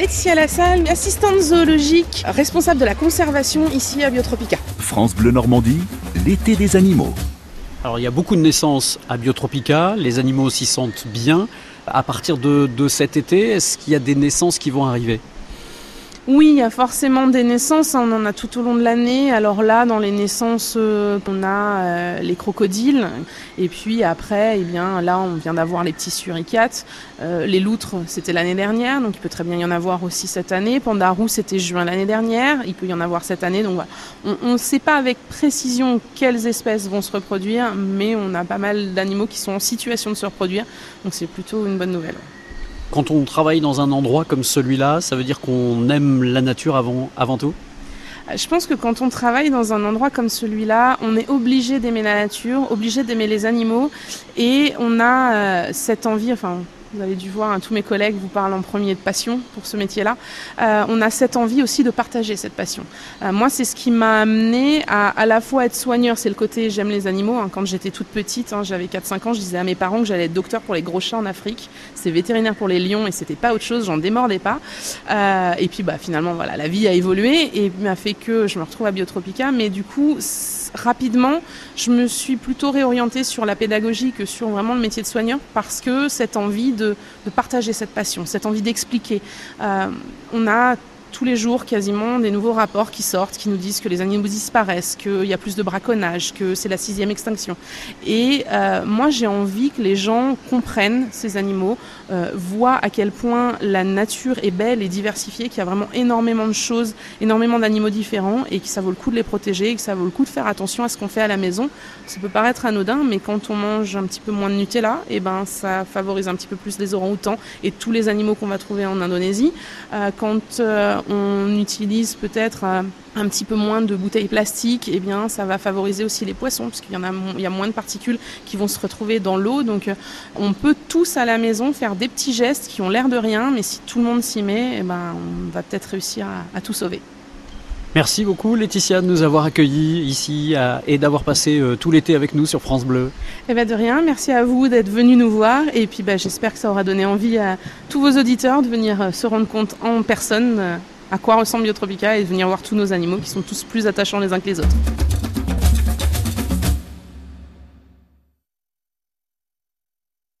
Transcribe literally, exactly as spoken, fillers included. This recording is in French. Laetitia Lassale, assistante zoologique, responsable de la conservation ici à Biotropica. France Bleu Normandie, l'été des animaux. Alors il y a beaucoup de naissances à Biotropica, les animaux s'y sentent bien. À partir de, de cet été, est-ce qu'il y a des naissances qui vont arriver ? Oui, il y a forcément des naissances, on en a tout au long de l'année. Alors là, dans les naissances, on a les crocodiles. Et puis après, eh bien, là, on vient d'avoir les petits suricates. Les loutres, c'était l'année dernière, donc il peut très bien y en avoir aussi cette année. Panda roux, c'était juin l'année dernière, il peut y en avoir cette année. Donc voilà. On ne sait pas avec précision quelles espèces vont se reproduire, mais on a pas mal d'animaux qui sont en situation de se reproduire. Donc c'est plutôt une bonne nouvelle. Quand on travaille dans un endroit comme celui-là, ça veut dire qu'on aime la nature avant, avant tout ? Je pense que quand on travaille dans un endroit comme celui-là, on est obligé d'aimer la nature, obligé d'aimer les animaux, et on a euh, cette envie, enfin vous avez dû voir, hein, tous mes collègues vous parlent en premier de passion pour ce métier-là, euh, on a cette envie aussi de partager cette passion. Euh, moi c'est ce qui m'a amenée à à la fois être soigneur, c'est le côté j'aime les animaux, hein. Quand j'étais toute petite, hein, j'avais quatre cinq ans, je disais à mes parents que j'allais être docteur pour les gros chats en Afrique, c'est vétérinaire pour les lions et c'était pas autre chose, j'en démordais pas. Euh, et puis bah finalement voilà, la vie a évolué et m'a fait que je me retrouve à Biotropica, mais du coup rapidement je me suis plutôt réorientée sur la pédagogie que sur vraiment le métier de soigneur, parce que cette envie de De, de partager cette passion, cette envie d'expliquer. Euh, on a tous les jours quasiment des nouveaux rapports qui sortent, qui nous disent que les animaux disparaissent, qu'il y a plus de braconnage, que c'est la sixième extinction. Et euh, moi j'ai envie que les gens comprennent ces animaux, euh, voient à quel point la nature est belle et diversifiée, qu'il y a vraiment énormément de choses, énormément d'animaux différents, et que ça vaut le coup de les protéger, et que ça vaut le coup de faire attention à ce qu'on fait à la maison. Ça peut paraître anodin, mais quand on mange un petit peu moins de Nutella, et ben ça favorise un petit peu plus les orang-outans et tous les animaux qu'on va trouver en Indonésie. Euh, quand euh, on utilise peut-être un petit peu moins de bouteilles plastiques, et eh bien ça va favoriser aussi les poissons, parce qu'il y en a, il y a moins de particules qui vont se retrouver dans l'eau. Donc on peut tous à la maison faire des petits gestes qui ont l'air de rien, mais si tout le monde s'y met, eh ben, on va peut-être réussir à, à tout sauver. Merci beaucoup Laetitia de nous avoir accueillis ici et d'avoir passé tout l'été avec nous sur France Bleu. Eh ben de rien, merci à vous d'être venus nous voir, et puis ben, j'espère que ça aura donné envie à tous vos auditeurs de venir se rendre compte en personne à quoi ressemble Biotropica et de venir voir tous nos animaux qui sont tous plus attachants les uns que les autres.